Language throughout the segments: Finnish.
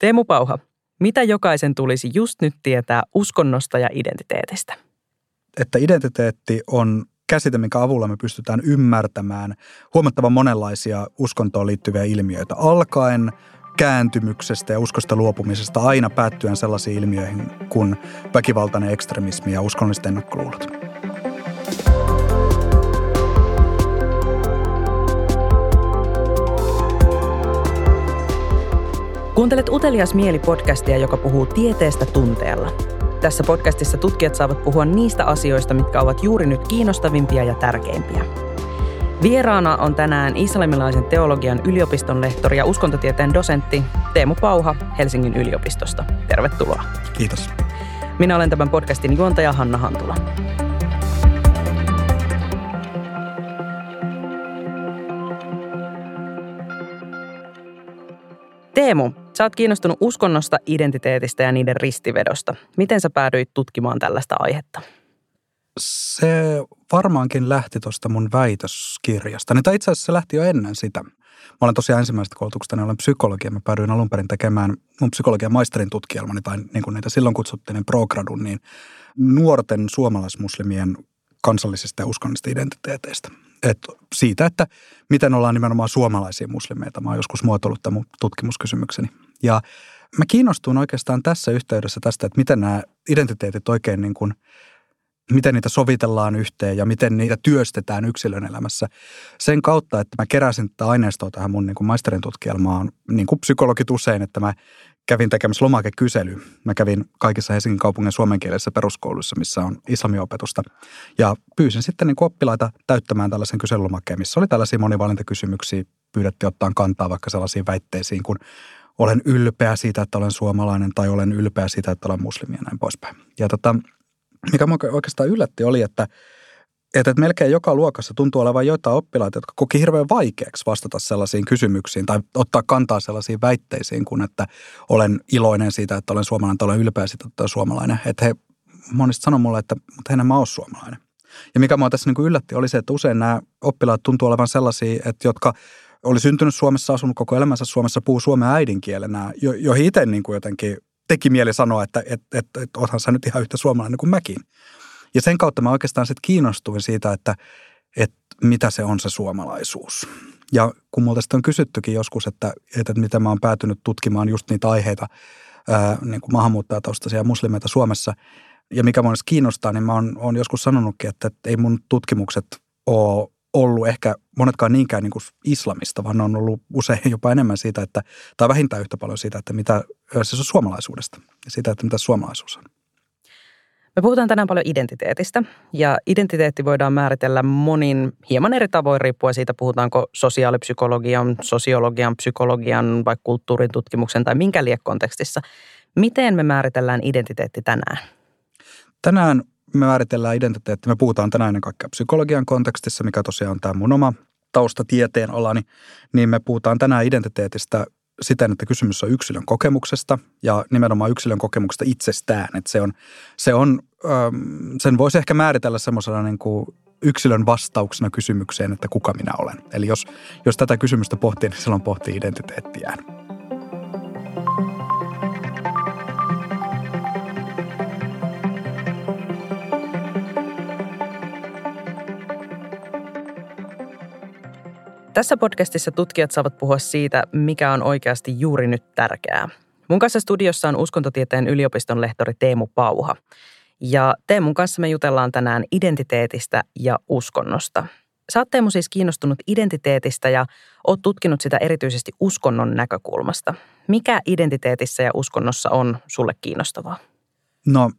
Teemu Pauha, mitä jokaisen tulisi just nyt tietää uskonnosta ja identiteetistä? Että identiteetti on käsite, minkä avulla me pystytään ymmärtämään huomattavan monenlaisia uskontoon liittyviä ilmiöitä. Alkaen kääntymyksestä ja uskosta luopumisesta aina päättyen sellaisiin ilmiöihin kuin väkivaltainen ekstremismi ja uskonnolliset ennakkoluulot. Kuuntelet Utelias Mieli-podcastia, joka puhuu tieteestä tunteella. Tässä podcastissa tutkijat saavat puhua niistä asioista, mitkä ovat juuri nyt kiinnostavimpia ja tärkeimpiä. Vieraana on tänään islamilaisen teologian yliopiston lehtori ja uskontotieteen dosentti Teemu Pauha Helsingin yliopistosta. Tervetuloa. Kiitos. Minä olen tämän podcastin juontaja Hanna Hantula. Teemu, sä oot kiinnostunut uskonnosta, identiteetistä ja niiden ristivedosta. Miten sä päädyit tutkimaan tällaista aihetta? Se varmaankin lähti tuosta mun väitöskirjastani, tai itse asiassa se lähti jo ennen sitä. Mä olen tosiaan ensimmäisestä koulutuksestani, olen psykologia. Mä päädyin alun perin tekemään mun psykologian maisterin tutkielmani, tai niin kuin niitä silloin kutsuttiin, niin progradun, niin nuorten suomalaismuslimien kansallisista ja uskonnollisista identiteeteistä. Siitä, että miten ollaan nimenomaan suomalaisia muslimeita. Mä oon joskus muotoillut tämän mun tutkimuskysymykseni. Ja mä kiinnostuin oikeastaan tässä yhteydessä tästä, että miten nämä identiteetit oikein niin kuin, miten niitä sovitellaan yhteen ja miten niitä työstetään yksilön elämässä. Sen kautta, että mä keräsin tätä aineistoa tähän mun niin kuin maisterin tutkielmaan, niin kuin psykologit usein, että mä kävin tekemässä lomakekysely. Mä kävin kaikissa Helsingin kaupungin suomenkielisissä peruskouluissa, missä on islamiopetusta. Ja pyysin sitten niin kuin oppilaita täyttämään tällaisen kyselylomakkeen, missä oli tällaisia monivalintakysymyksiä. Pyydettiin ottaa kantaa vaikka sellaisiin väitteisiin, kun olen ylpeä siitä, että olen suomalainen, tai olen ylpeä siitä, että olen muslimi ja näin poispäin. Ja mikä minua oikeastaan yllätti oli, että melkein joka luokassa tuntuu olevan joitain oppilaita, jotka koki hirveän vaikeaksi vastata sellaisiin kysymyksiin tai ottaa kantaa sellaisiin väitteisiin, kun että olen iloinen siitä, että olen suomalainen, tai olen ylpeä siitä, että olen suomalainen. Että he monesti sanoi mulle, että mutta enhän mä ole suomalainen. Ja mikä minua tässä niin kuin yllätti oli se, että usein nämä oppilaat tuntuu olevan sellaisia, että jotka oli syntynyt Suomessa, asunut koko elämänsä Suomessa, puhuu suomen äidinkielenä, joihin itse niin kuin jotenkin teki mieli sanoa, että oothan sä nyt ihan yhtä suomalainen kuin mäkin. Ja sen kautta mä oikeastaan sitten kiinnostuin siitä, että mitä se on se suomalaisuus. Ja kun multa sitten on kysyttykin joskus, että miten mä oon päätynyt tutkimaan just niitä aiheita, niin kuin maahanmuuttajataustaisia muslimeita Suomessa, ja mikä mun kiinnostaa, niin mä oon joskus sanonutkin, että ei mun tutkimukset ole ollut ehkä monetkaan niinkään niin kuin islamista, vaan on ollut usein jopa enemmän siitä, että, tai vähintään yhtä paljon siitä, että mitä se on suomalaisuudesta ja siitä, että mitä suomalaisuus on. Me puhutaan tänään paljon identiteetistä, ja identiteetti voidaan määritellä monin hieman eri tavoin riippuen siitä, puhutaanko sosiaalipsykologian, sosiologian, psykologian vai kulttuurin tutkimuksen tai minkä liek kontekstissa. Miten me määritellään identiteetti tänään? Tänään me määritellään identiteetti. Me puhutaan tänään ennen kaikkea psykologian kontekstissa, mikä tosiaan on tämä mun oma taustatieteen alani, niin me puhutaan tänään identiteetistä siten, että kysymys on yksilön kokemuksesta ja nimenomaan yksilön kokemuksesta itsestään. Että sen voisi ehkä määritellä semmoisena niin kuin yksilön vastauksena kysymykseen, että kuka minä olen. Eli jos tätä kysymystä pohtii, niin silloin pohtii identiteettiään. Tässä podcastissa tutkijat saavat puhua siitä, mikä on oikeasti juuri nyt tärkeää. Mun kanssa studiossa on uskontotieteen yliopiston lehtori Teemu Pauha. Ja Teemun kanssa me jutellaan tänään identiteetistä ja uskonnosta. Sä oot, Teemu, siis kiinnostunut identiteetistä ja oot tutkinut sitä erityisesti uskonnon näkökulmasta. Mikä identiteetissä ja uskonnossa on sulle kiinnostavaa? No,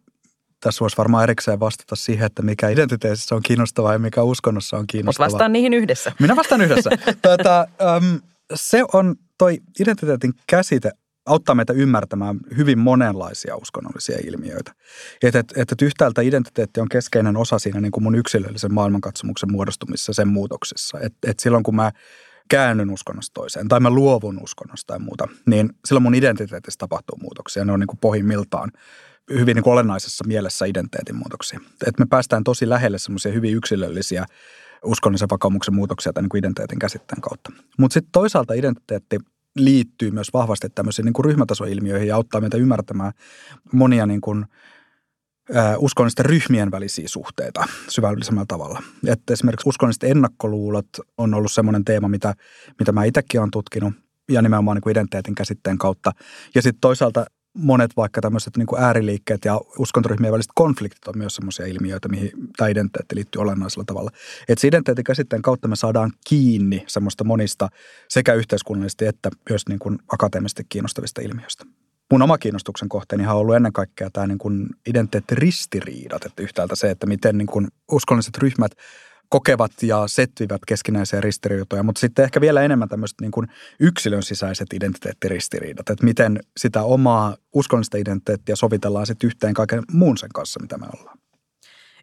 tässä voisi varmaan erikseen vastata siihen, että mikä identiteetissä on kiinnostavaa ja mikä uskonnossa on kiinnostavaa. Mutta vastaan niihin yhdessä. Minä vastaan yhdessä. Se on, toi identiteetin käsite auttaa meitä ymmärtämään hyvin monenlaisia uskonnollisia ilmiöitä. Että yhtäältä identiteetti on keskeinen osa siinä niin kuin mun yksilöllisen maailmankatsomuksen muodostumisessa, sen muutoksissa. Että silloin kun mä käännyn uskonnosta toiseen tai mä luovun uskonnosta ja muuta, niin silloin mun identiteetissä tapahtuu muutoksia. Ne on niin kuin pohjimmiltaan hyvin niin kuin olennaisessa mielessä identiteetin muutoksia. Että me päästään tosi lähelle semmoisia hyvin yksilöllisiä uskonnollisen vakaumuksen muutoksia tai niin kuin identiteetin käsitteen kautta. Mutta sitten toisaalta identiteetti liittyy myös vahvasti tämmöisiin niin kuin ryhmätasoilmiöihin ja auttaa meitä ymmärtämään monia niin kuin uskonnollisten ryhmien välisiä suhteita syvällisemmällä tavalla. Että esimerkiksi uskonnolliset ennakkoluulot on ollut semmoinen teema, mitä mä itsekin olen tutkinut ja nimenomaan niin kuin identiteetin käsitteen kautta. Ja sitten toisaalta monet vaikka tämmöiset niin kuin ääriliikkeet ja uskontoryhmien väliset konfliktit on myös semmoisia ilmiöitä, mihin tämä identiteetti liittyy olennaisella tavalla. Että se identiteetin käsitteen kautta me saadaan kiinni semmoista monista sekä yhteiskunnallisesti että myös niin kuin akateemisesti kiinnostavista ilmiöistä. Mun oma kiinnostuksen kohteenihan on ollut ennen kaikkea tämä niin kuin identiteettiristiriidat, että yhtäältä se, että miten niin kuin uskonnolliset ryhmät kokevat ja setvivät keskinäisiä ristiriitoja, mutta sitten ehkä vielä enemmän tämmöiset niin kuin yksilön sisäiset identiteettiristiriidat, että miten sitä omaa uskonnollista identiteettiä sovitellaan sitten yhteen kaiken muun sen kanssa, mitä me ollaan.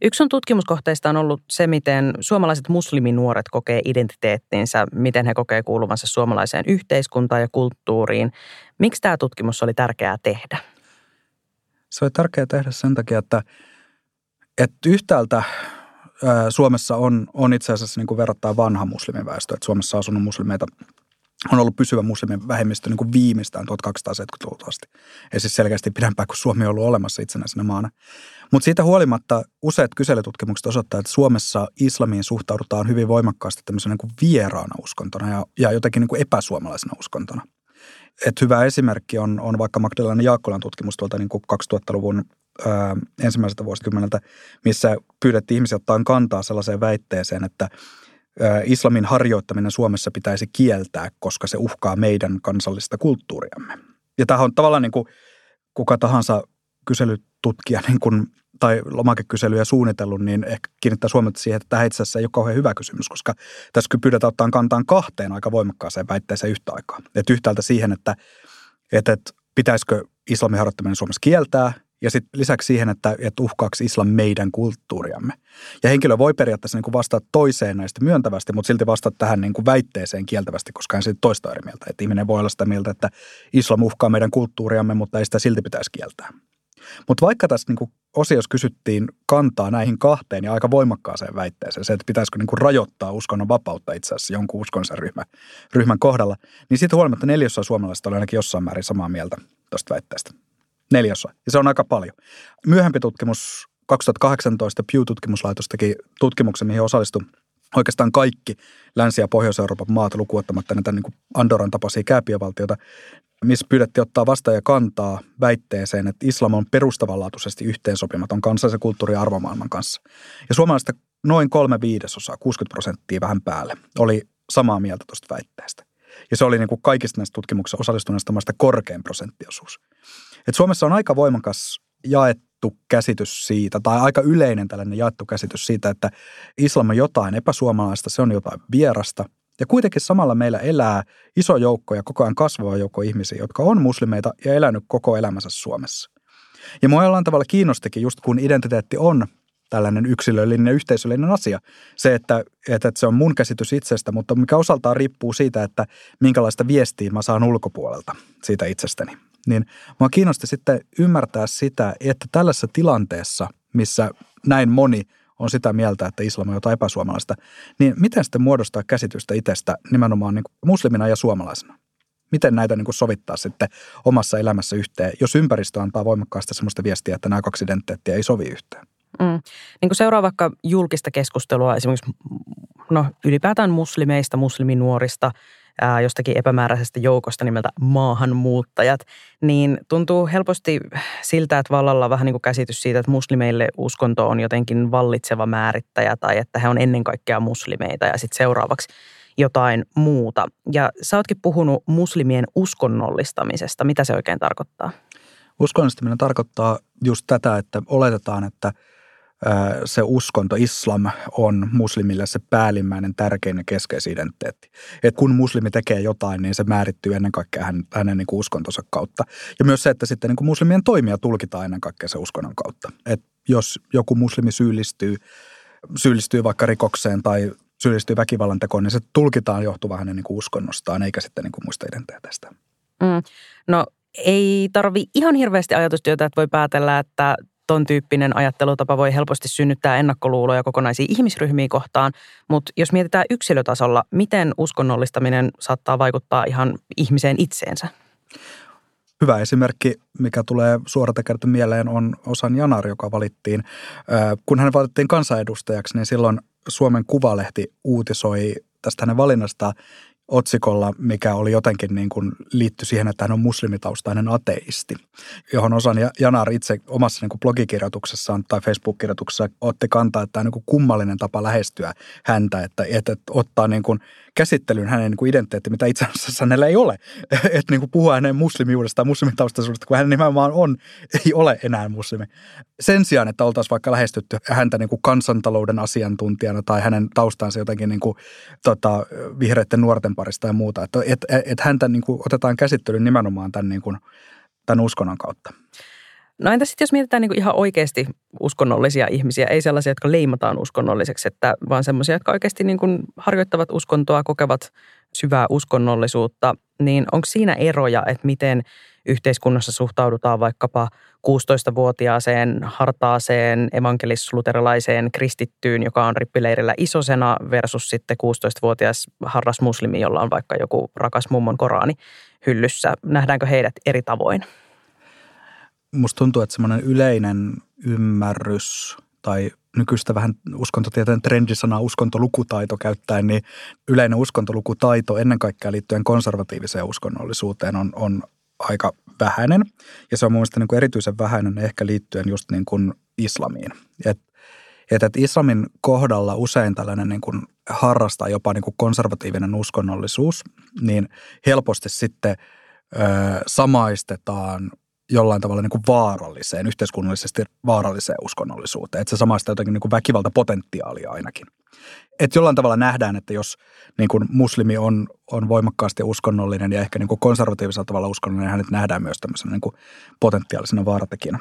Yksi on tutkimuskohteista on ollut se, miten suomalaiset musliminuoret kokee identiteettinsä, miten he kokee kuuluvansa suomalaiseen yhteiskuntaan ja kulttuuriin. Miksi tämä tutkimus oli tärkeää tehdä? Se oli tärkeää tehdä sen takia, että yhtäältä Suomessa on itse asiassa niin kuin verrattain vanha muslimiväestö, että Suomessa asunut muslimeita on ollut pysyvä muslimin vähemmistö niin kuin viimeistään 1270-luvulta asti. Ei siis selkeästi pidempään, kun Suomi on ollut olemassa itsenäisenä maana. Mutta siitä huolimatta useat kyselytutkimukset osoittavat, että Suomessa islamiin suhtaudutaan hyvin voimakkaasti tämmöisenä niin kuin vieraana uskontona ja jotenkin niin kuin epäsuomalaisena uskontona. Et hyvä esimerkki on vaikka Magdalena Jaakkolan tutkimus tuolta niin kuin 2000-luvun ensimmäiseltä vuosikymmeneltä, missä pyydettiin ihmisiä ottaa kantaa sellaiseen väitteeseen, että islamin harjoittaminen Suomessa pitäisi kieltää, koska se uhkaa meidän kansallista kulttuuriamme. Ja tämähän on tavallaan niin kuin kuka tahansa kyselytutkija niin kuin, tai lomakekyselyjä suunnitellut, niin ehkä kiinnittää huomiota siihen, että tämä itse asiassa ei ole kauhean hyvä kysymys, koska tässä pyydetään ottaa kantaan kahteen aika voimakkaaseen väitteeseen yhtä aikaa. Et yhtäältä siihen, että pitäisikö islamin harjoittaminen Suomessa kieltää, ja sitten lisäksi siihen, että uhkaako islam meidän kulttuuriamme. Ja henkilö voi periaatteessa niin vastata toiseen näistä myöntävästi, mutta silti vastata tähän niin väitteeseen kieltävästi, koska hän siitä toista eri mieltä. Että ihminen voi olla sitä mieltä, että islam uhkaa meidän kulttuuriamme, mutta ei sitä silti pitäisi kieltää. Mutta vaikka tässä niin osiossa kysyttiin kantaa näihin kahteen ja aika voimakkaaseen väitteeseen, se, että pitäisikö niin rajoittaa uskonnon vapautta itse asiassa jonkun uskonnon ryhmän kohdalla, niin siitä huolimatta 4% suomalaisista oli ainakin jossain määrin samaa mieltä tuosta väitteestä. 4%. Ja se on aika paljon. Myöhempi tutkimus, 2018 Pew-tutkimuslaitos teki tutkimuksen, mihin osallistui oikeastaan kaikki Länsi- ja Pohjois-Euroopan maat lukuottamatta näitä niin kuin Andorran tapaisia kääpiövaltioita, missä pyydettiin ottaa vastaan ja kantaa väitteeseen, että islam on perustavanlaatuisesti yhteensopimaton kansallisen kulttuurin ja arvomaailman kanssa. Ja suomalaisista noin 3/5, 60% vähän päälle, oli samaa mieltä tuosta väitteestä. Ja se oli niin kuin kaikista näistä tutkimuksista osallistuneista maista korkein prosenttiosuus. Et Suomessa on aika voimakas jaettu käsitys siitä, tai aika yleinen tällainen jaettu käsitys siitä, että islam on jotain epäsuomalaista, se on jotain vierasta. Ja kuitenkin samalla meillä elää iso joukko ja koko ajan kasvava joukko ihmisiä, jotka on muslimeita ja elänyt koko elämänsä Suomessa. Ja mua jollain tavalla kiinnostikin, just kun identiteetti on tällainen yksilöllinen ja yhteisöllinen asia. Se, että se on mun käsitys itsestä, mutta mikä osaltaan riippuu siitä, että minkälaista viestiä mä saan ulkopuolelta siitä itsestäni. Niin mua kiinnosti sitten ymmärtää sitä, että tällaisessa tilanteessa, missä näin moni on sitä mieltä, että islam on jotain epäsuomalaista, niin miten sitten muodostaa käsitystä itsestä nimenomaan niin kuin muslimina ja suomalaisena? Miten näitä niin kuin sovittaa sitten omassa elämässä yhteen, jos ympäristö antaa voimakkaasti sellaista viestiä, että nämä kaksi identiteettiä ei sovi yhteen? Niin kun seuraa vaikka julkista keskustelua esimerkiksi ylipäätään muslimeista, musliminuorista, jostakin epämääräisestä joukosta nimeltä maahanmuuttajat, niin tuntuu helposti siltä, että vallalla on vähän niin kuin käsitys siitä, että muslimeille uskonto on jotenkin vallitseva määrittäjä tai että he on ennen kaikkea muslimeita ja sitten seuraavaksi jotain muuta. Ja sä ootkin puhunut muslimien uskonnollistamisesta. Mitä se oikein tarkoittaa? Uskonnollistaminen tarkoittaa just tätä, että oletetaan, että se uskonto, islam, on muslimille se päällimmäinen, tärkein ja keskeisin identiteetti. Et kun muslimi tekee jotain, niin se määrittyy ennen kaikkea hänen niin kuin uskontonsa kautta. Ja myös se, että sitten niin kuin muslimien toimia tulkitaan ennen kaikkea se uskonnon kautta. Et jos joku muslimi syyllistyy vaikka rikokseen tai syyllistyy väkivallantekoon, niin se tulkitaan johtuvan hänen niin kuin uskonnostaan, eikä sitten niin kuin muista identiteetistä. Ei tarvi ihan hirveästi ajatustyötä, että voi päätellä, että ton tyyppinen ajattelutapa voi helposti synnyttää ennakkoluuloja kokonaisia ihmisryhmiä kohtaan, mutta jos mietitään yksilötasolla, miten uskonnollistaminen saattaa vaikuttaa ihan ihmiseen itseensä? Hyvä esimerkki, mikä tulee suorata kerta mieleen, on Ozan Yanar, joka valittiin. Kun hän valittiin kansanedustajaksi, niin silloin Suomen Kuvalehti uutisoi tästä hänen valinnasta otsikolla, mikä oli jotenkin niin kuin liitty siihen, että hän on muslimitaustainen ateisti, johon Ozan Yanar itse omassa niin kuin blogikirjoituksessaan tai Facebook-kirjoituksessa otti kantaa, että tämä on niin kuin kummallinen tapa lähestyä häntä, että ottaa niin kuin käsittelyyn hänen niin kuin identiteetti, mitä itse asiassa hänellä ei ole, että niin kuin puhua hänen muslimiudesta ja muslimitaustaisuudesta, kun hän nimenomaan ei ole enää muslimi. Sen sijaan, että oltaisiin vaikka lähestytty häntä niin kuin kansantalouden asiantuntijana tai hänen taustansa jotenkin niin kuin, vihreiden nuorten parista ja muuta, että häntä niin kuin otetaan käsittelyyn nimenomaan tämän, niin kuin, tämän uskonnon kautta. No entä sitten jos mietitään niin kuin ihan oikeasti uskonnollisia ihmisiä, ei sellaisia, jotka leimataan uskonnolliseksi, vaan sellaisia, jotka oikeasti niin kuin harjoittavat uskontoa, kokevat syvää uskonnollisuutta, niin onko siinä eroja, että miten yhteiskunnassa suhtaudutaan vaikkapa 16-vuotiaaseen, hartaaseen, evankelis-luterilaiseen kristittyyn, joka on rippileirillä isosena versus sitten 16-vuotias harras muslimi, jolla on vaikka joku rakas mummon Korani hyllyssä. Nähdäänkö heidät eri tavoin? Musta tuntuu, että semmoinen yleinen ymmärrys tai nykyistä vähän uskontotieteen trendisanaa uskontolukutaito käyttäen, niin yleinen uskontolukutaito ennen kaikkea liittyen konservatiiviseen uskonnollisuuteen on aika vähäinen. Ja se on mun mielestä niin kuin erityisen vähäinen ehkä liittyen just niin kuin islamiin. Et islamin kohdalla usein tällainen niin kuin harrastaa jopa niin kuin konservatiivinen uskonnollisuus, niin helposti sitten samaistetaan jollain tavalla niin kuin vaaralliseen, yhteiskunnallisesti vaaralliseen uskonnollisuuteen. Että se samaista jotenkin niin kuin väkivaltapotentiaalia ainakin. Että jollain tavalla nähdään, että jos niin kuin muslimi on voimakkaasti uskonnollinen ja ehkä niin kuin konservatiivisella tavalla uskonnollinen, hänet nähdään myös tämmöisenä niin kuin potentiaalisena vaaratekijänä.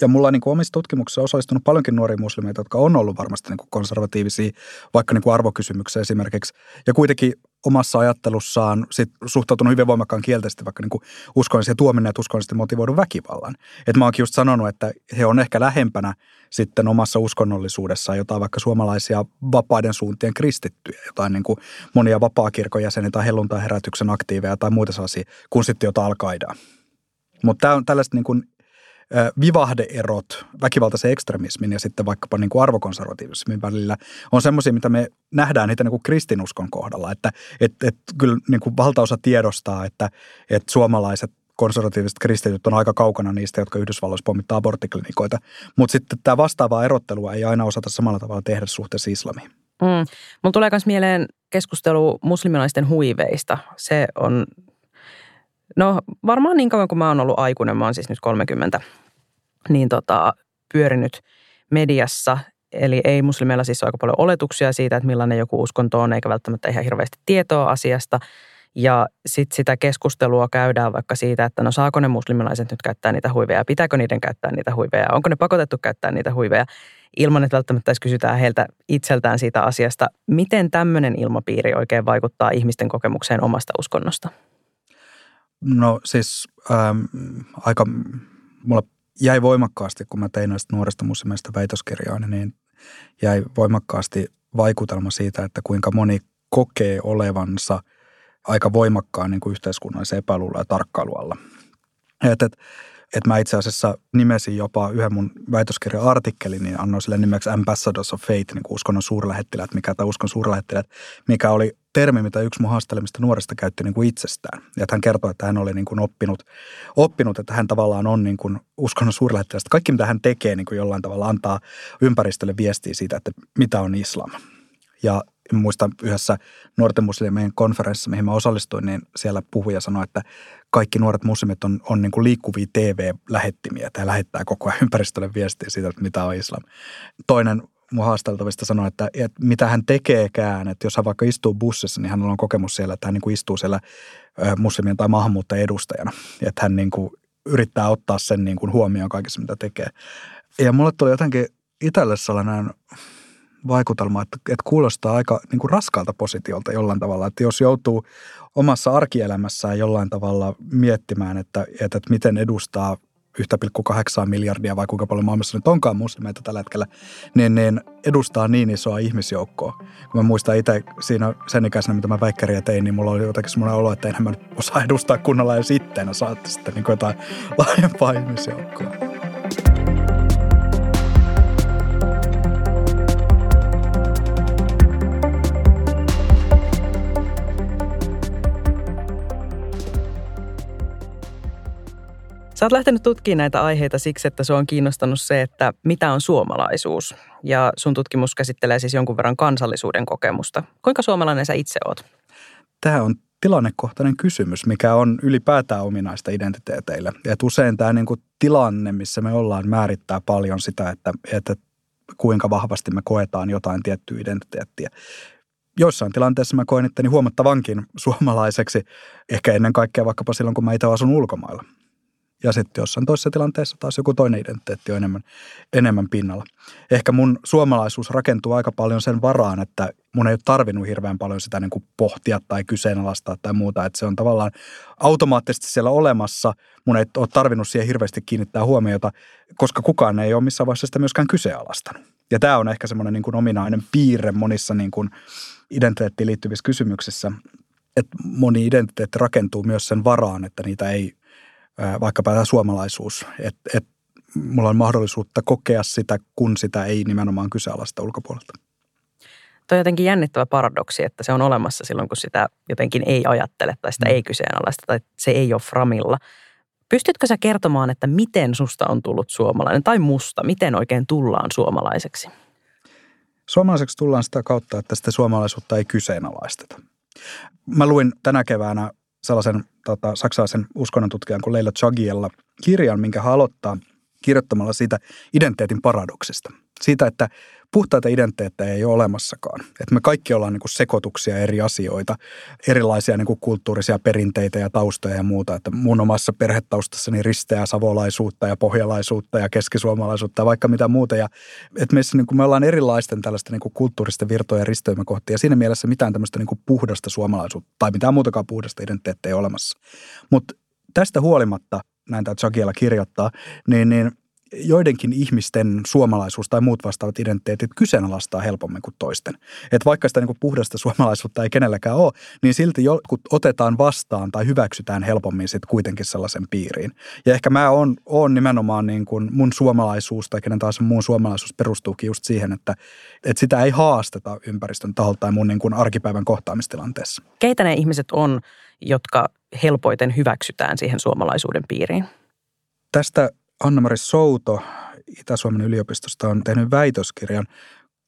Ja mulla on niin kuin omissa tutkimuksissa osallistunut paljonkin nuoria muslimeita, jotka on ollut varmasti niin kuin konservatiivisia, vaikka niin kuin arvokysymyksiä esimerkiksi. Ja kuitenkin omassa ajattelussaan sit suhtautunut hyvin voimakkaan kielteisesti vaikka niin kuin uskonnollisesti ja tuominneet uskonnollisesti motivoidun väkivallan. Että mä oonkin just sanonut, että he on ehkä lähempänä sitten omassa uskonnollisuudessaan jotain vaikka suomalaisia vapaiden suuntien kristittyjä, jotain niin kuin monia vapaakirkon jäseniä tai helluntaiherätyksen aktiiveja tai muita sellaisia, kun sitten jotain Al-Qaidaa. Mutta tämä on tällaista niin kuin vivahdeerot väkivaltaisen ekstremismin ja sitten vaikkapa niin kuin arvokonservatiivismin välillä on semmoisia, mitä me nähdään niitä niin kuin kristinuskon kohdalla. Että kyllä niin kuin valtaosa tiedostaa, että suomalaiset konservatiiviset kristityt on aika kaukana niistä, jotka Yhdysvalloissa pommittaa aborttiklinikoita. Mutta sitten tämä vastaavaa erottelua ei aina osata samalla tavalla tehdä suhteessa islamiin. Mun tulee myös mieleen keskustelu muslimilaisten huiveista. Se on... No varmaan niin kauan kuin mä oon ollut aikuinen, mä oon siis nyt 30, niin pyörinyt mediassa. Eli ei muslimeilla siis ole aika paljon oletuksia siitä, että millainen joku uskonto on, eikä välttämättä ihan hirveästi tietoa asiasta. Ja sitten sitä keskustelua käydään vaikka siitä, että no saako ne muslimilaiset nyt käyttää niitä huiveja, pitääkö niiden käyttää niitä huiveja, onko ne pakotettu käyttää niitä huiveja, ilman että välttämättä kysytään heiltä itseltään siitä asiasta. Miten tämmöinen ilmapiiri oikein vaikuttaa ihmisten kokemukseen omasta uskonnosta? No siis aika mulla jäi voimakkaasti, kun mä tein näistä nuorista muslimeista väitöskirjaa, niin jäi voimakkaasti vaikutelma siitä, että kuinka moni kokee olevansa aika voimakkaan niin kuin yhteiskunnallisen epäluulla ja tarkkailualla. Että mä itse asiassa nimesin jopa yhden mun väitöskirja-artikkelin, niin annoin sille nimeksi Ambassadors of Faith, niin kuin uskonnon suurlähettiläät, mikä oli termi, mitä yksi mun haastelemista nuorista käytti niin kuin itsestään. Ja hän kertoi, että hän oli niin kuin oppinut, että hän tavallaan on niin kuin uskonnon suurlähettilästä. Kaikki, mitä hän tekee, niin kuin jollain tavalla antaa ympäristölle viestiä siitä, että mitä on islam. Ja muistan yhdessä nuorten muslimien konferenssissa, mihin mä osallistuin, niin siellä puhuja sanoi, että kaikki nuoret muslimit on niin kuin liikkuvia TV-lähettimiä tai lähettää koko ajan ympäristölle viestiä siitä, että mitä on islam. Toinen mun haasteltavista sanoi, että mitä hän tekeekään, että jos hän vaikka istuu bussissa, niin hänellä on kokemus siellä, että hän niin kuin istuu siellä muslimien tai maahanmuuttajien edustajana. Että hän niin kuin yrittää ottaa sen niin kuin huomioon kaikessa, mitä tekee. Ja mulle tuli jotenkin itselle sellainen vaikutelma, että kuulostaa aika niin kuin raskaalta positiolta jollain tavalla. Että jos joutuu omassa arkielämässään jollain tavalla miettimään, että miten edustaa 1,8 miljardia vai kuinka paljon maailmassa nyt onkaan muslimeita tällä hetkellä, niin edustaa niin isoa ihmisjoukkoa. Kun mä muistan itse siinä sen ikäisenä, mitä mä väikkäriä tein, niin mulla oli jotenkin semmoinen olo, että enhän mä osaa edustaa kunnolla ja sitten saatte sitten niin jotain laajempaa ihmisjoukkoa. Sä oot lähtenyt tutkimaan näitä aiheita siksi, että se on kiinnostanut se, että mitä on suomalaisuus. Ja sun tutkimus käsittelee siis jonkun verran kansallisuuden kokemusta. Kuinka suomalainen sä itse oot? Tämä on tilannekohtainen kysymys, mikä on ylipäätään ominaista identiteeteille. Et usein tämä niinku tilanne, missä me ollaan, määrittää paljon sitä, että kuinka vahvasti me koetaan jotain tiettyä identiteettiä. Joissain tilanteissa mä koen itteni huomattavankin suomalaiseksi, ehkä ennen kaikkea vaikkapa silloin, kun mä itse asun ulkomailla. Ja sitten jossain toisessa tilanteessa taas joku toinen identiteetti on enemmän pinnalla. Ehkä mun suomalaisuus rakentuu aika paljon sen varaan, että mun ei ole tarvinnut hirveän paljon sitä niin kuin pohtia tai kyseenalaistaa tai muuta. Että se on tavallaan automaattisesti siellä olemassa. Mun ei ole tarvinnut siihen hirveästi kiinnittää huomiota, koska kukaan ei ole missään vaiheessa sitä myöskään kyseenalaistanut. Ja tämä on ehkä semmoinen niin kuin ominainen piirre monissa niin kuin identiteettiin liittyvissä kysymyksissä. Että moni identiteetti rakentuu myös sen varaan, että niitä ei... Vaikkapa tämä suomalaisuus, että mulla on mahdollisuutta kokea sitä, kun sitä ei nimenomaan kyseenalaista ulkopuolelta. Tuo on jotenkin jännittävä paradoksi, että se on olemassa silloin, kun sitä jotenkin ei ajattele tai sitä ei kyseenalaista tai se ei ole framilla. Pystytkö sä kertomaan, että miten susta on tullut suomalainen tai musta? Miten oikein tullaan suomalaiseksi? Suomalaiseksi tullaan sitä kautta, että sitä suomalaisuutta ei kyseenalaisteta. Mä luin tänä keväänä sellaisen saksalaisen uskonnontutkijan kuin Leila Chagiela kirjan, minkä hän aloittaa kirjoittamalla siitä identiteetin paradoksista. Siitä, että puhtaita identiteettejä ei ole olemassakaan. Että me kaikki ollaan niin kuin sekoituksia eri asioita, erilaisia niin kuin kulttuurisia perinteitä ja taustoja ja muuta. Että mun omassa perhetaustassani risteää savolaisuutta ja pohjalaisuutta ja keskisuomalaisuutta ja vaikka mitä muuta. Ja että meissä niin kuin me ollaan erilaisten tällaista niin kuin kulttuuristen virtojen risteymäkohtia. Ja siinä mielessä mitään tämmöistä niin kuin puhdasta suomalaisuutta tai mitään muutakaan puhdasta identiteettiä ei ole olemassa. Mutta tästä huolimatta, näin tämä Chagiela kirjoittaa, niin joidenkin ihmisten suomalaisuus tai muut vastaavat identiteetit kyseenalaistaa helpommin kuin toisten. Että vaikka sitä niin kuin puhdasta suomalaisuutta ei kenelläkään ole, niin silti jotkut otetaan vastaan tai hyväksytään helpommin sitten kuitenkin sellaisen piiriin. Ja ehkä mä oon nimenomaan niin kuin mun suomalaisuus tai kenen taas mun suomalaisuus perustuukin just siihen, että sitä ei haasteta ympäristön taholta tai mun niin kuin arkipäivän kohtaamistilanteessa. Keitä ne ihmiset on, jotka helpoiten hyväksytään siihen suomalaisuuden piiriin? Tästä Anna-Mari Souto Itä-Suomen yliopistosta on tehnyt väitöskirjan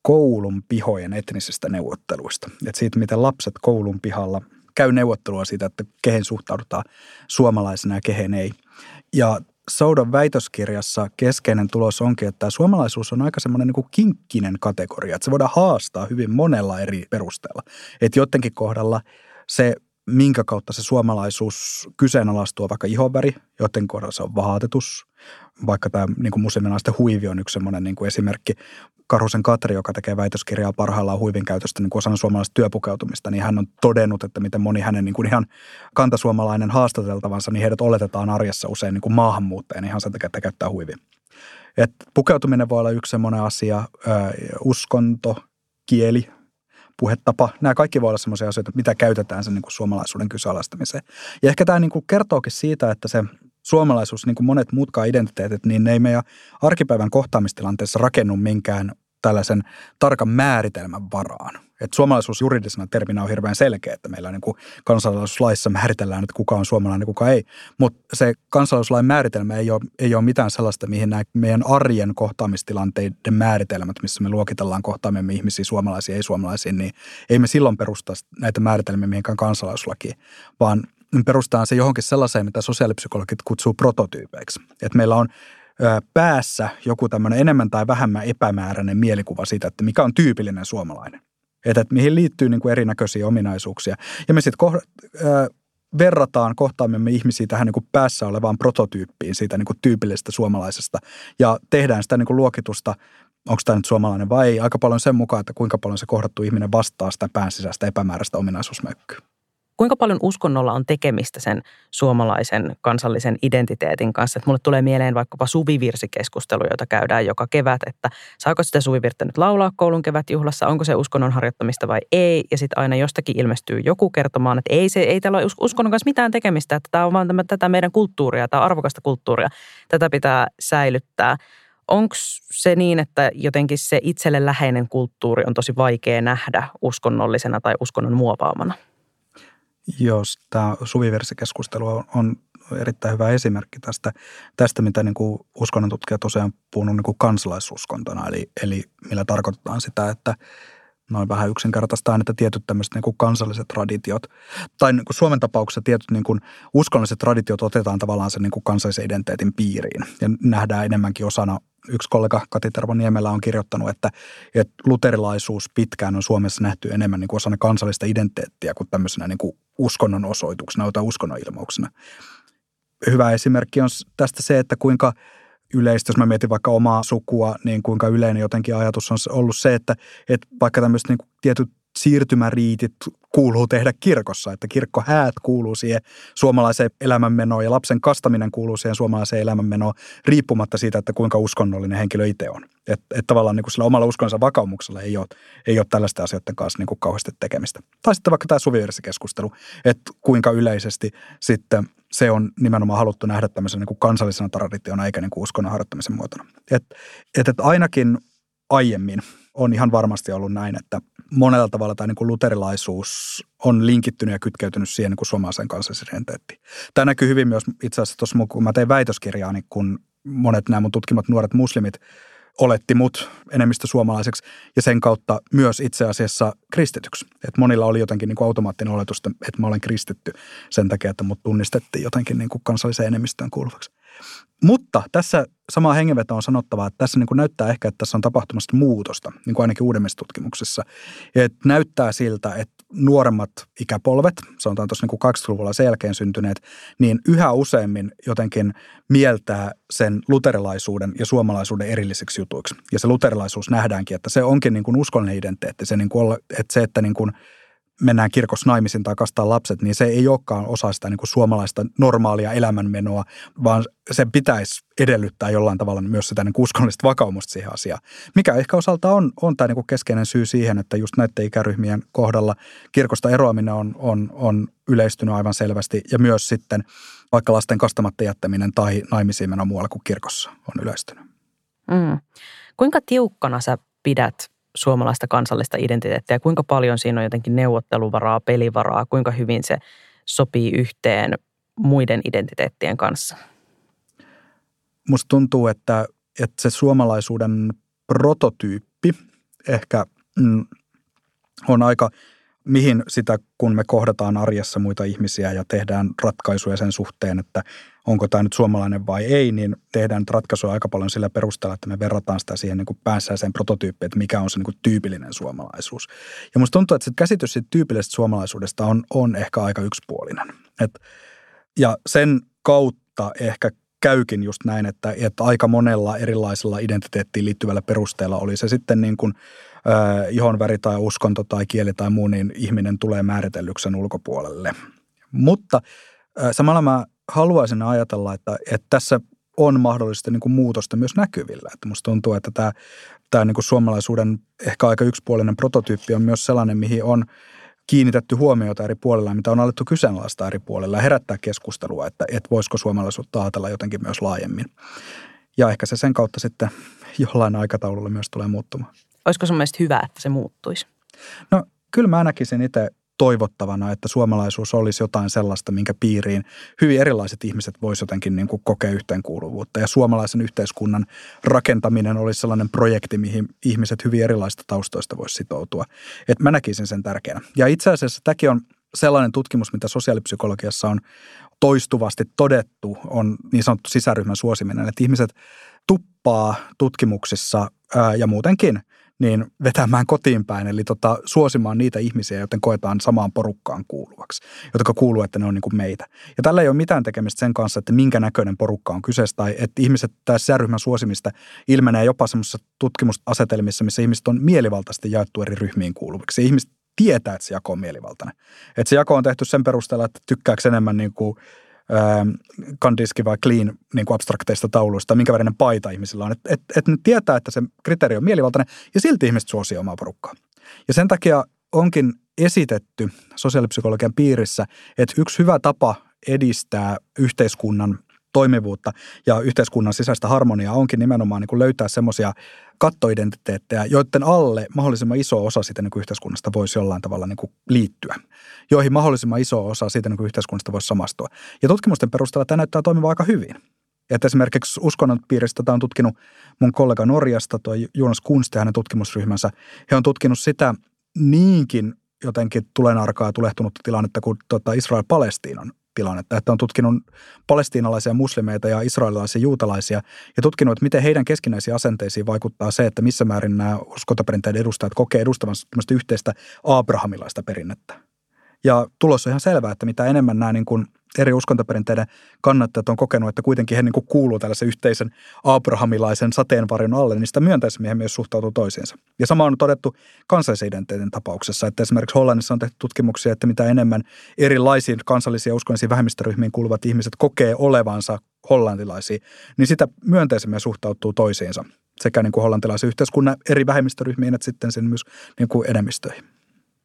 koulun pihojen etnisistä neuvotteluista. Et siitä, miten lapset koulun pihalla käy neuvottelua siitä, että kehen suhtaudutaan suomalaisena ja kehen ei. Ja Soudan väitöskirjassa keskeinen tulos onkin, että tämä suomalaisuus on aika semmoinen niin kuin kinkkinen kategoria. Et se voidaan haastaa hyvin monella eri perusteella. Että joidenkin kohdalla se... minkä kautta se suomalaisuus kyseenalaistuu vaikka ihonväri, joiden kohdalla se on vaatetus. Vaikka tämä niin musliminaisten huivi on yksi semmoinen niin esimerkki. Karhusen Katri, joka tekee väitöskirjaa parhaillaan huivin käytöstä niin osana suomalaista työpukeutumista, niin hän on todennut, että miten moni hänen niin ihan kantasuomalainen haastateltavansa, niin heidät oletetaan arjessa usein niin maahanmuuttajana ihan sen takia, että käyttää huivia. Et pukeutuminen voi olla yksi semmoinen asia, uskonto, kieli, puhetapa. Nämä kaikki voi olla semmoisia asioita, mitä käytetään sen niin kuin suomalaisuuden kyseenalaistamiseen. Ja ehkä tämä niin kuin kertookin siitä, että se suomalaisuus, niin kuin monet muutkaan identiteetit, niin ne ei meidän arkipäivän kohtaamistilanteessa rakennu minkään tällaisen tarkan määritelmän varaan. Et suomalaisuus juridisena terminä on hirveän selkeä, että meillä niin kuin kansalaisuuslaissa määritellään, että kuka on suomalainen ja kuka ei. Mutta se kansalaisuuslain määritelmä ei ole mitään sellaista, mihin nämä meidän arjen kohtaamistilanteiden määritelmät, missä me luokitellaan kohtaamimme ihmisiä suomalaisia ja ei-suomalaisia, niin ei me silloin perusta näitä määritelmiä mihinkään kansalaisuuslakiin, vaan perustaan se johonkin sellaiseen, mitä sosiaalipsykologit kutsuu prototyypeiksi. Et meillä on päässä joku tämmöinen enemmän tai vähemmän epämääräinen mielikuva siitä, että mikä on tyypillinen suomalainen. Että mihin liittyy niin kuin erinäköisiä ominaisuuksia. Ja me sitten verrataan kohtaamimme ihmisiä tähän niin kuin päässä olevaan prototyyppiin siitä niin kuin tyypillisestä suomalaisesta. Ja tehdään sitä niin kuin luokitusta, onko tämä nyt suomalainen vai ei, aika paljon sen mukaan, että kuinka paljon se kohdattu ihminen vastaa sitä pään sisäistä epämääräistä ominaisuusmökkyä. Kuinka paljon uskonnolla on tekemistä sen suomalaisen kansallisen identiteetin kanssa? Että mulle tulee mieleen vaikkapa suvivirsikeskustelu, jota käydään joka kevät, että saako sitä suvivirttä nyt laulaa koulun kevätjuhlassa, onko se uskonnon harjoittamista vai ei? Ja sitten aina jostakin ilmestyy joku kertomaan, että ei täällä ole uskonnon kanssa mitään tekemistä, että tämä on vaan tätä meidän kulttuuria, tämä on arvokasta kulttuuria, tätä pitää säilyttää. Onko se niin, että jotenkin se itselle läheinen kulttuuri on tosi vaikea nähdä uskonnollisena tai uskonnon muovaamana? Joo, tämä suvivirsikeskustelu on erittäin hyvä esimerkki tästä mitä niin kuin uskonnontutkijat usein puhunut niin kuin kansalaisuskontona, eli millä tarkoitetaan sitä, että noin vähän yksinkertaistaan, että tietyt tämmöiset niin kuin kansalliset traditiot, tai niin kuin Suomen tapauksessa tietyt niin kuin uskonnolliset traditiot otetaan tavallaan sen niin kuin kansallisen identiteetin piiriin ja nähdään enemmänkin osana. Yksi kollega Kati Tervo-Niemelä on kirjoittanut, että luterilaisuus pitkään on Suomessa nähty enemmän niin kuin osana kansallista identiteettiä kuin tämmöisenä niin kuin uskonnon osoituksena tai uskonnonilmauksena. Hyvä esimerkki on tästä se, että kuinka yleistä, jos mä mietin vaikka omaa sukua, niin kuinka yleinen jotenkin ajatus on ollut se, että vaikka tämmöiset niin kuin tietyt siirtymäriitit kuuluu tehdä kirkossa, että kirkkohäät kuuluu siihen suomalaiseen elämänmenoon ja lapsen kastaminen kuuluu siihen suomalaiseen elämänmenoon riippumatta siitä, että kuinka uskonnollinen henkilö itse on. Että tavallaan niin kuin sillä omalla uskonsa vakaumuksella ei ole tällaisten asioiden kanssa niin kuin kauheasti tekemistä. Tai sitten vaikka tämä suvivirsikeskustelu, että kuinka yleisesti sitten se on nimenomaan haluttu nähdä tämmöisen niin kuin kansallisena traditiona eikä niin kuin uskonnon harjoittamisen muotona. Että ainakin aiemmin on ihan varmasti ollut näin, että monella tavalla tämä niin kuin luterilaisuus on linkittynyt ja kytkeytynyt siihen niin kuin suomalaiseen kansallisidentiteettiin. Tämä näkyy hyvin myös itse asiassa tuossa, kun mä tein väitöskirjaa, niin kun monet nämä mun tutkimat nuoret muslimit oletti mut enemmistö suomalaiseksi ja sen kautta myös itse asiassa kristityksi. Et monilla oli jotenkin niin kuin automaattinen oletus, että mä olen kristitty sen takia, että mut tunnistettiin jotenkin niin kuin kansalliseen enemmistöön kuuluvaksi. Mutta tässä samaa hengenvetoa on sanottavaa, että tässä niin kuin näyttää ehkä, että tässä on tapahtumassa muutosta, niin kuin ainakin uudemmissa tutkimuksissa. Et näyttää siltä, että nuoremmat ikäpolvet, sanotaan tuossa niin kuin 20-luvulla sen jälkeen syntyneet, niin yhä useammin jotenkin mieltää sen luterilaisuuden ja suomalaisuuden erillisiksi jutuiksi. Ja se luterilaisuus nähdäänkin, että se onkin niin kuin uskonnollinen identiteetti, se, niin kuin, että se, että niin kuin mennään kirkossa naimisiin tai kastaa lapset, niin se ei olekaan osa sitä niin kuin suomalaista normaalia elämänmenoa, vaan sen pitäisi edellyttää jollain tavalla myös sitä niin kuin uskonnollista vakaumusta siihen asiaan. Mikä ehkä osalta on tämä niin kuin keskeinen syy siihen, että just näiden ikäryhmien kohdalla kirkosta eroaminen on yleistynyt aivan selvästi ja myös sitten vaikka lasten kastamatta jättäminen tai naimisiin meno muualla kuin kirkossa on yleistynyt. Kuinka tiukkana sä pidät suomalaista kansallista identiteettiä, kuinka paljon siinä on jotenkin neuvotteluvaraa, pelivaraa, kuinka hyvin se sopii yhteen muiden identiteettien kanssa? Musta tuntuu, että se suomalaisuuden prototyyppi ehkä on aika, mihin sitä kun me kohdataan arjessa muita ihmisiä ja tehdään ratkaisuja sen suhteen, että onko tämä nyt suomalainen vai ei, niin tehdään ratkaisuja aika paljon sillä perusteella, että me verrataan sitä siihen niin kuin päässäiseen prototyyppiin, että mikä on se niin kuin tyypillinen suomalaisuus. Ja musta tuntuu, että se käsitys siitä tyypillisestä suomalaisuudesta on ehkä aika yksipuolinen. Ja sen kautta ehkä käykin just näin, että aika monella erilaisella identiteettiin liittyvällä perusteella oli se sitten niin kuin ihonväri tai uskonto tai kieli tai muu, niin ihminen tulee määritellyksi ulkopuolelle. Mutta samalla mä haluaisin ajatella, että tässä on mahdollisesti niin kuin muutosta myös näkyvillä. Että musta tuntuu, että tämä niin kuin suomalaisuuden ehkä aika yksipuolinen prototyyppi on myös sellainen, mihin on kiinnitetty huomiota eri puolilla, mitä on alettu kyseenalaista eri puolilla ja herättää keskustelua, että voisiko suomalaisuutta ajatella jotenkin myös laajemmin. Ja ehkä se sen kautta sitten jollain aikataululla myös tulee muuttumaan. Olisiko sun mielestä hyvä, että se muuttuisi? No kyllä mä näkisin itse toivottavana, että suomalaisuus olisi jotain sellaista, minkä piiriin hyvin erilaiset ihmiset voisivat jotenkin niin kuin kokea yhteenkuuluvuutta. Ja suomalaisen yhteiskunnan rakentaminen olisi sellainen projekti, mihin ihmiset hyvin erilaisista taustoista voisi sitoutua. Et mä näkisin sen tärkeänä. Ja itse asiassa tämäkin on sellainen tutkimus, mitä sosiaalipsykologiassa on toistuvasti todettu, on niin sanottu sisäryhmän suosiminen. Että ihmiset tuppaa tutkimuksissa ja muutenkin niin vetämään kotiin päin, eli suosimaan niitä ihmisiä, joten koetaan samaan porukkaan kuuluvaksi, jotka kuuluu, että ne on niin kuin meitä. Ja tällä ei ole mitään tekemistä sen kanssa, että minkä näköinen porukka on kyseessä, tai että ihmiset tai sisäryhmän suosimista ilmenee jopa semmoisissa tutkimusasetelmissa, missä ihmiset on mielivaltaisesti jaettu eri ryhmiin kuuluviksi. Ihmiset tietää, että se jako on mielivaltainen. Että se jako on tehty sen perusteella, että tykkääkö enemmän niin kuin Kandinsky vai Clean niin kuin abstrakteista tauluista, minkä värinen paita ihmisillä on. Että et ne tietää, että se kriteeri on mielivaltainen ja silti ihmiset suosii omaa porukkaa. Ja sen takia onkin esitetty sosiaalipsykologian piirissä, että yksi hyvä tapa edistää yhteiskunnan toimivuutta ja yhteiskunnan sisäistä harmoniaa onkin nimenomaan niin kuin löytää semmoisia kattoidentiteettejä, joiden alle mahdollisimman iso osa siitä niin kuin yhteiskunnasta voisi jollain tavalla niin kuin liittyä, joihin mahdollisimman iso osa siitä niin kuin yhteiskunnasta voisi samastua. Ja tutkimusten perusteella tämä näyttää toimivan aika hyvin. Että esimerkiksi uskonnon piiristä tämä on tutkinut mun kollega Norjasta, tuo Jonas Kunsti ja hänen tutkimusryhmänsä. He on tutkinut sitä niinkin jotenkin tulenarkaa ja tulehtunutta tilannetta kuin Israel-Palestiinan tilannetta. Että on tutkinut palestiinalaisia muslimeita ja israelilaisia juutalaisia ja tutkinut, että miten heidän keskinäisiin asenteisiin vaikuttaa se, että missä määrin nämä uskontaperinteiden edustajat kokee edustavansa tämmöistä yhteistä abrahamilaista perinnettä. Ja tulos on ihan selvää, että mitä enemmän nämä niin kuin eri uskontaperinteiden kannattajat on kokenut, että kuitenkin he niin kuin kuuluu tällaisen yhteisen abrahamilaisen sateenvarjon alle, niin sitä myönteisemmin he myös suhtautuu toisiinsa. Ja sama on todettu kansallisidentiteetin tapauksessa, että esimerkiksi Hollannissa on tehty tutkimuksia, että mitä enemmän erilaisiin kansallisiin ja uskonnollisiin vähemmistöryhmiin kuuluvat ihmiset kokee olevansa hollantilaisia, niin sitä myönteisemmin suhtautuu toisiinsa sekä niin kuin hollantilaisen yhteiskunnan eri vähemmistöryhmiin että sitten sen myös niin kuin enemmistöihin.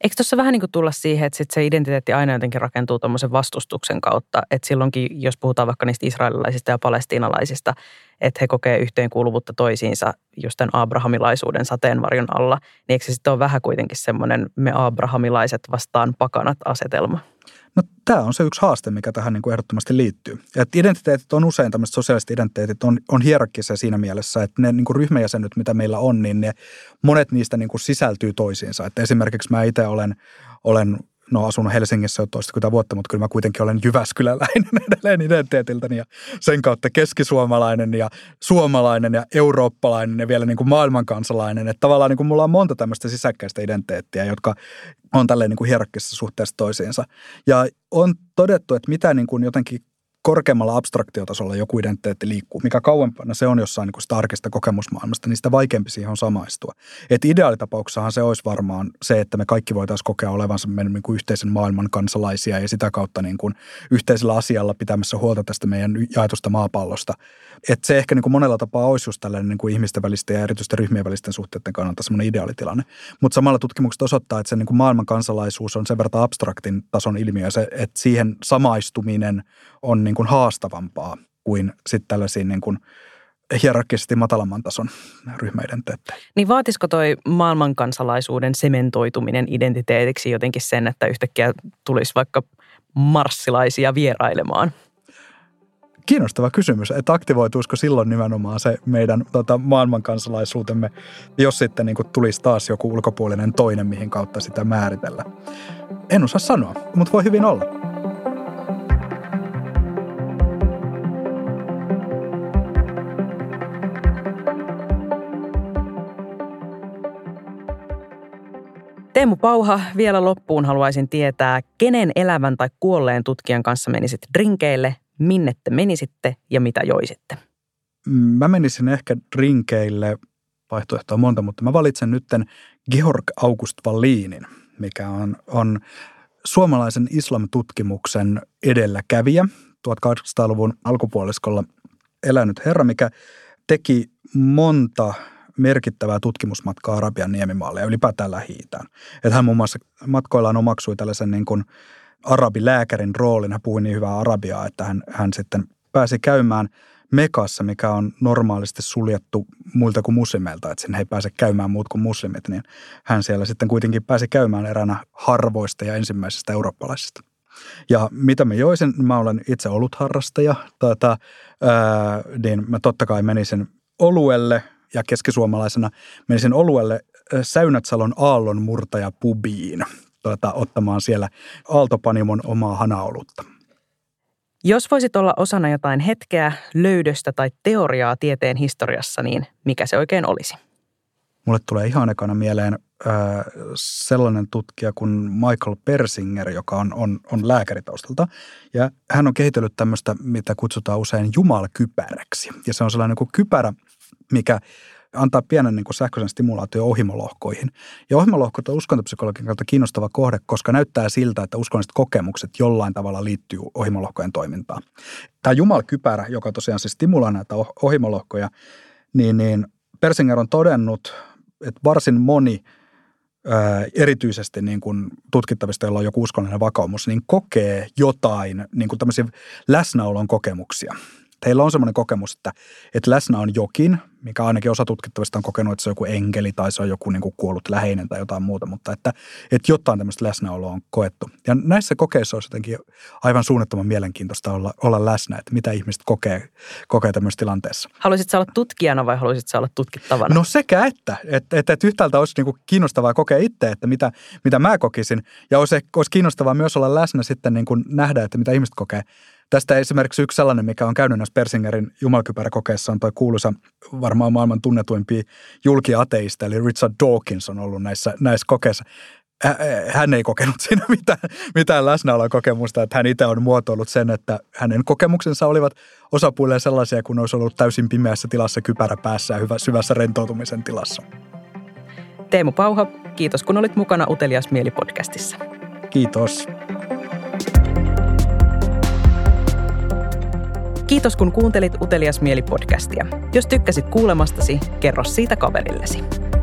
Eikö tuossa vähän niin kuin tulla siihen, että sit se identiteetti aina jotenkin rakentuu tuommoisen vastustuksen kautta, että silloinkin, jos puhutaan vaikka niistä israelilaisista ja palestiinalaisista, että he kokee yhteenkuuluvuutta toisiinsa just tämän abrahamilaisuuden sateenvarjon alla, niin eikö se sitten ole vähän kuitenkin semmoinen me abrahamilaiset vastaan pakanat -asetelma? No tämä on se yksi haaste, mikä tähän niin kuin ehdottomasti liittyy. Että identiteetit on usein, tämmöiset sosiaaliset identiteetit on hierarkkisia siinä mielessä, että ne niin kuin ryhmäjäsenyt, mitä meillä on, niin ne, monet niistä niin kuin sisältyy toisiinsa. Että esimerkiksi mä itse olen asunut Helsingissä jo toistakymmentä vuotta, mutta kyllä mä kuitenkin olen jyväskyläläinen edelleen identiteetiltäni ja sen kautta keskisuomalainen ja suomalainen ja eurooppalainen ja vielä niin kuin maailmankansalainen. Että tavallaan niin kuin mulla on monta tämmöistä sisäkkäistä identiteettiä, jotka on tälleen niin kuin hierarkkisessa suhteessa toisiinsa. Ja on todettu, että mitä niin kuin jotenkin korkeammalla abstraktiotasolla joku identiteetti liikkuu, mikä kauempana se on jossain niin sitä arkista kokemusmaailmasta, niin sitä vaikeampi siihen on samaistua. Että ideaalitapauksessahan se olisi varmaan se, että me kaikki voitaisiin kokea olevansa meidän niin kuin yhteisen maailman kansalaisia ja sitä kautta niin kuin yhteisellä asialla pitämässä huolta tästä meidän jaetusta maapallosta. Että se ehkä niin kuin monella tapaa olisi just tällainen niin kuin ihmisten välisten ja erityisesti ryhmien välisten suhteiden kannalta semmoinen ideaalitilanne. Mutta samalla tutkimukset osoittaa, että se niin kuin maailman kansalaisuus on sen verran abstraktin tason ilmiö, se, että siihen samaistuminen on niin kuin haastavampaa kuin sitten tällaisiin niin kuin hierarkkisesti matalamman tason ryhmäidentiteetteihin. Niin vaatisiko toi maailmankansalaisuuden sementoituminen identiteetiksi jotenkin sen, että yhtäkkiä tulisi vaikka marssilaisia vierailemaan? Kiinnostava kysymys, että aktivoituisiko silloin nimenomaan se meidän maailmankansalaisuutemme, jos sitten niin kuin tulisi taas joku ulkopuolinen toinen, mihin kautta sitä määritellä. En osaa sanoa, mutta voi hyvin olla. Teemu Pauha, vielä loppuun haluaisin tietää, kenen elävän tai kuolleen tutkijan kanssa menisit drinkeille, minne te menisitte ja mitä joisitte? Mä menisin ehkä drinkeille, vaihtoehtoa monta, mutta mä valitsen nytten Georg August Wallinin, mikä on suomalaisen islamtutkimuksen edelläkävijä, 1800-luvun alkupuoliskolla elänyt herra, mikä teki monta merkittävää tutkimusmatkaa Arabian niemimaalle ja ylipäätään Lähi-itään. Että hän muun muassa matkoillaan omaksui tällaisen niin kuin arabilääkärin roolin. Hän puhui niin hyvää arabiaa, että hän sitten pääsi käymään Mekassa, mikä on normaalisti suljettu muilta kuin muslimeilta, että sinne ei pääse käymään muut kuin muslimit, niin hän siellä sitten kuitenkin pääsi käymään eräänä harvoista ja ensimmäisistä eurooppalaisista. Ja mitä mä joisin, mä olen itse ollut harrastaja, niin mä totta kai menisin oluelle, ja keskisuomalaisena menisin oluelle Säynätsalon aallonmurtaja pubiin ottamaan siellä Aaltopanimon omaa hanaolutta. Jos voisit olla osana jotain hetkeä, löydöstä tai teoriaa tieteen historiassa, niin mikä se oikein olisi? Mulle tulee ihan ekana mieleen sellainen tutkija kuin Michael Persinger, joka on lääkäritaustalta. Ja hän on kehitellyt tämmöistä, mitä kutsutaan usein jumalkypäräksi. Ja se on sellainen kuin kypärä, mikä antaa pienen niin kuin sähköisen stimulaatio ohimolohkoihin. Ja ohimolohkot on uskontopsykologian kautta kiinnostava kohde, koska näyttää siltä, että uskonnolliset kokemukset jollain tavalla liittyy ohimolohkojen toimintaan. Tämä jumalkypärä, joka tosiaan siis stimulaa näitä ohimolohkoja, niin Persinger on todennut, että varsin moni erityisesti niin kuin tutkittavista, jolla on joku uskonnollinen vakaumus, niin kokee jotain niin kuin tämmöisiä läsnäolon kokemuksia. Heillä on semmoinen kokemus, että läsnä on jokin, mikä ainakin osa tutkittavista on kokenut, että se on joku enkeli tai se on joku niin kuin kuollut läheinen tai jotain muuta, mutta että jotain tämmöistä läsnäoloa on koettu. Ja näissä kokeissa olisi jotenkin aivan suunnattoman mielenkiintoista olla läsnä, että mitä ihmiset kokee tämmöisessä tilanteessa. Haluaisitko olla tutkijana vai haluaisitko olla tutkittavana? No sekä että yhtäältä olisi niin kuin kiinnostavaa kokea itse, että mitä mä kokisin, ja olisi kiinnostavaa myös olla läsnä sitten niin kuin nähdä, että mitä ihmiset kokee. Tästä esimerkiksi yksi sellainen, mikä on käynyt näissä Persingerin jumalkypäräkokeissa, on tuo kuuluisa, varmaan maailman tunnetuimpia julkiateista, eli Richard Dawkins on ollut näissä kokeissa. Hän ei kokenut siinä mitään läsnäolokokemusta, että hän itse on muotoillut sen, että hänen kokemuksensa olivat osapuilleen sellaisia, kun olisi ollut täysin pimeässä tilassa kypärä päässä ja syvässä rentoutumisen tilassa. Teemu Pauha, kiitos kun olit mukana Utelias Mieli-podcastissa. Kiitos. Kiitos kun kuuntelit Utelias Mieli-podcastia. Jos tykkäsit kuulemastasi, kerro siitä kaverillesi.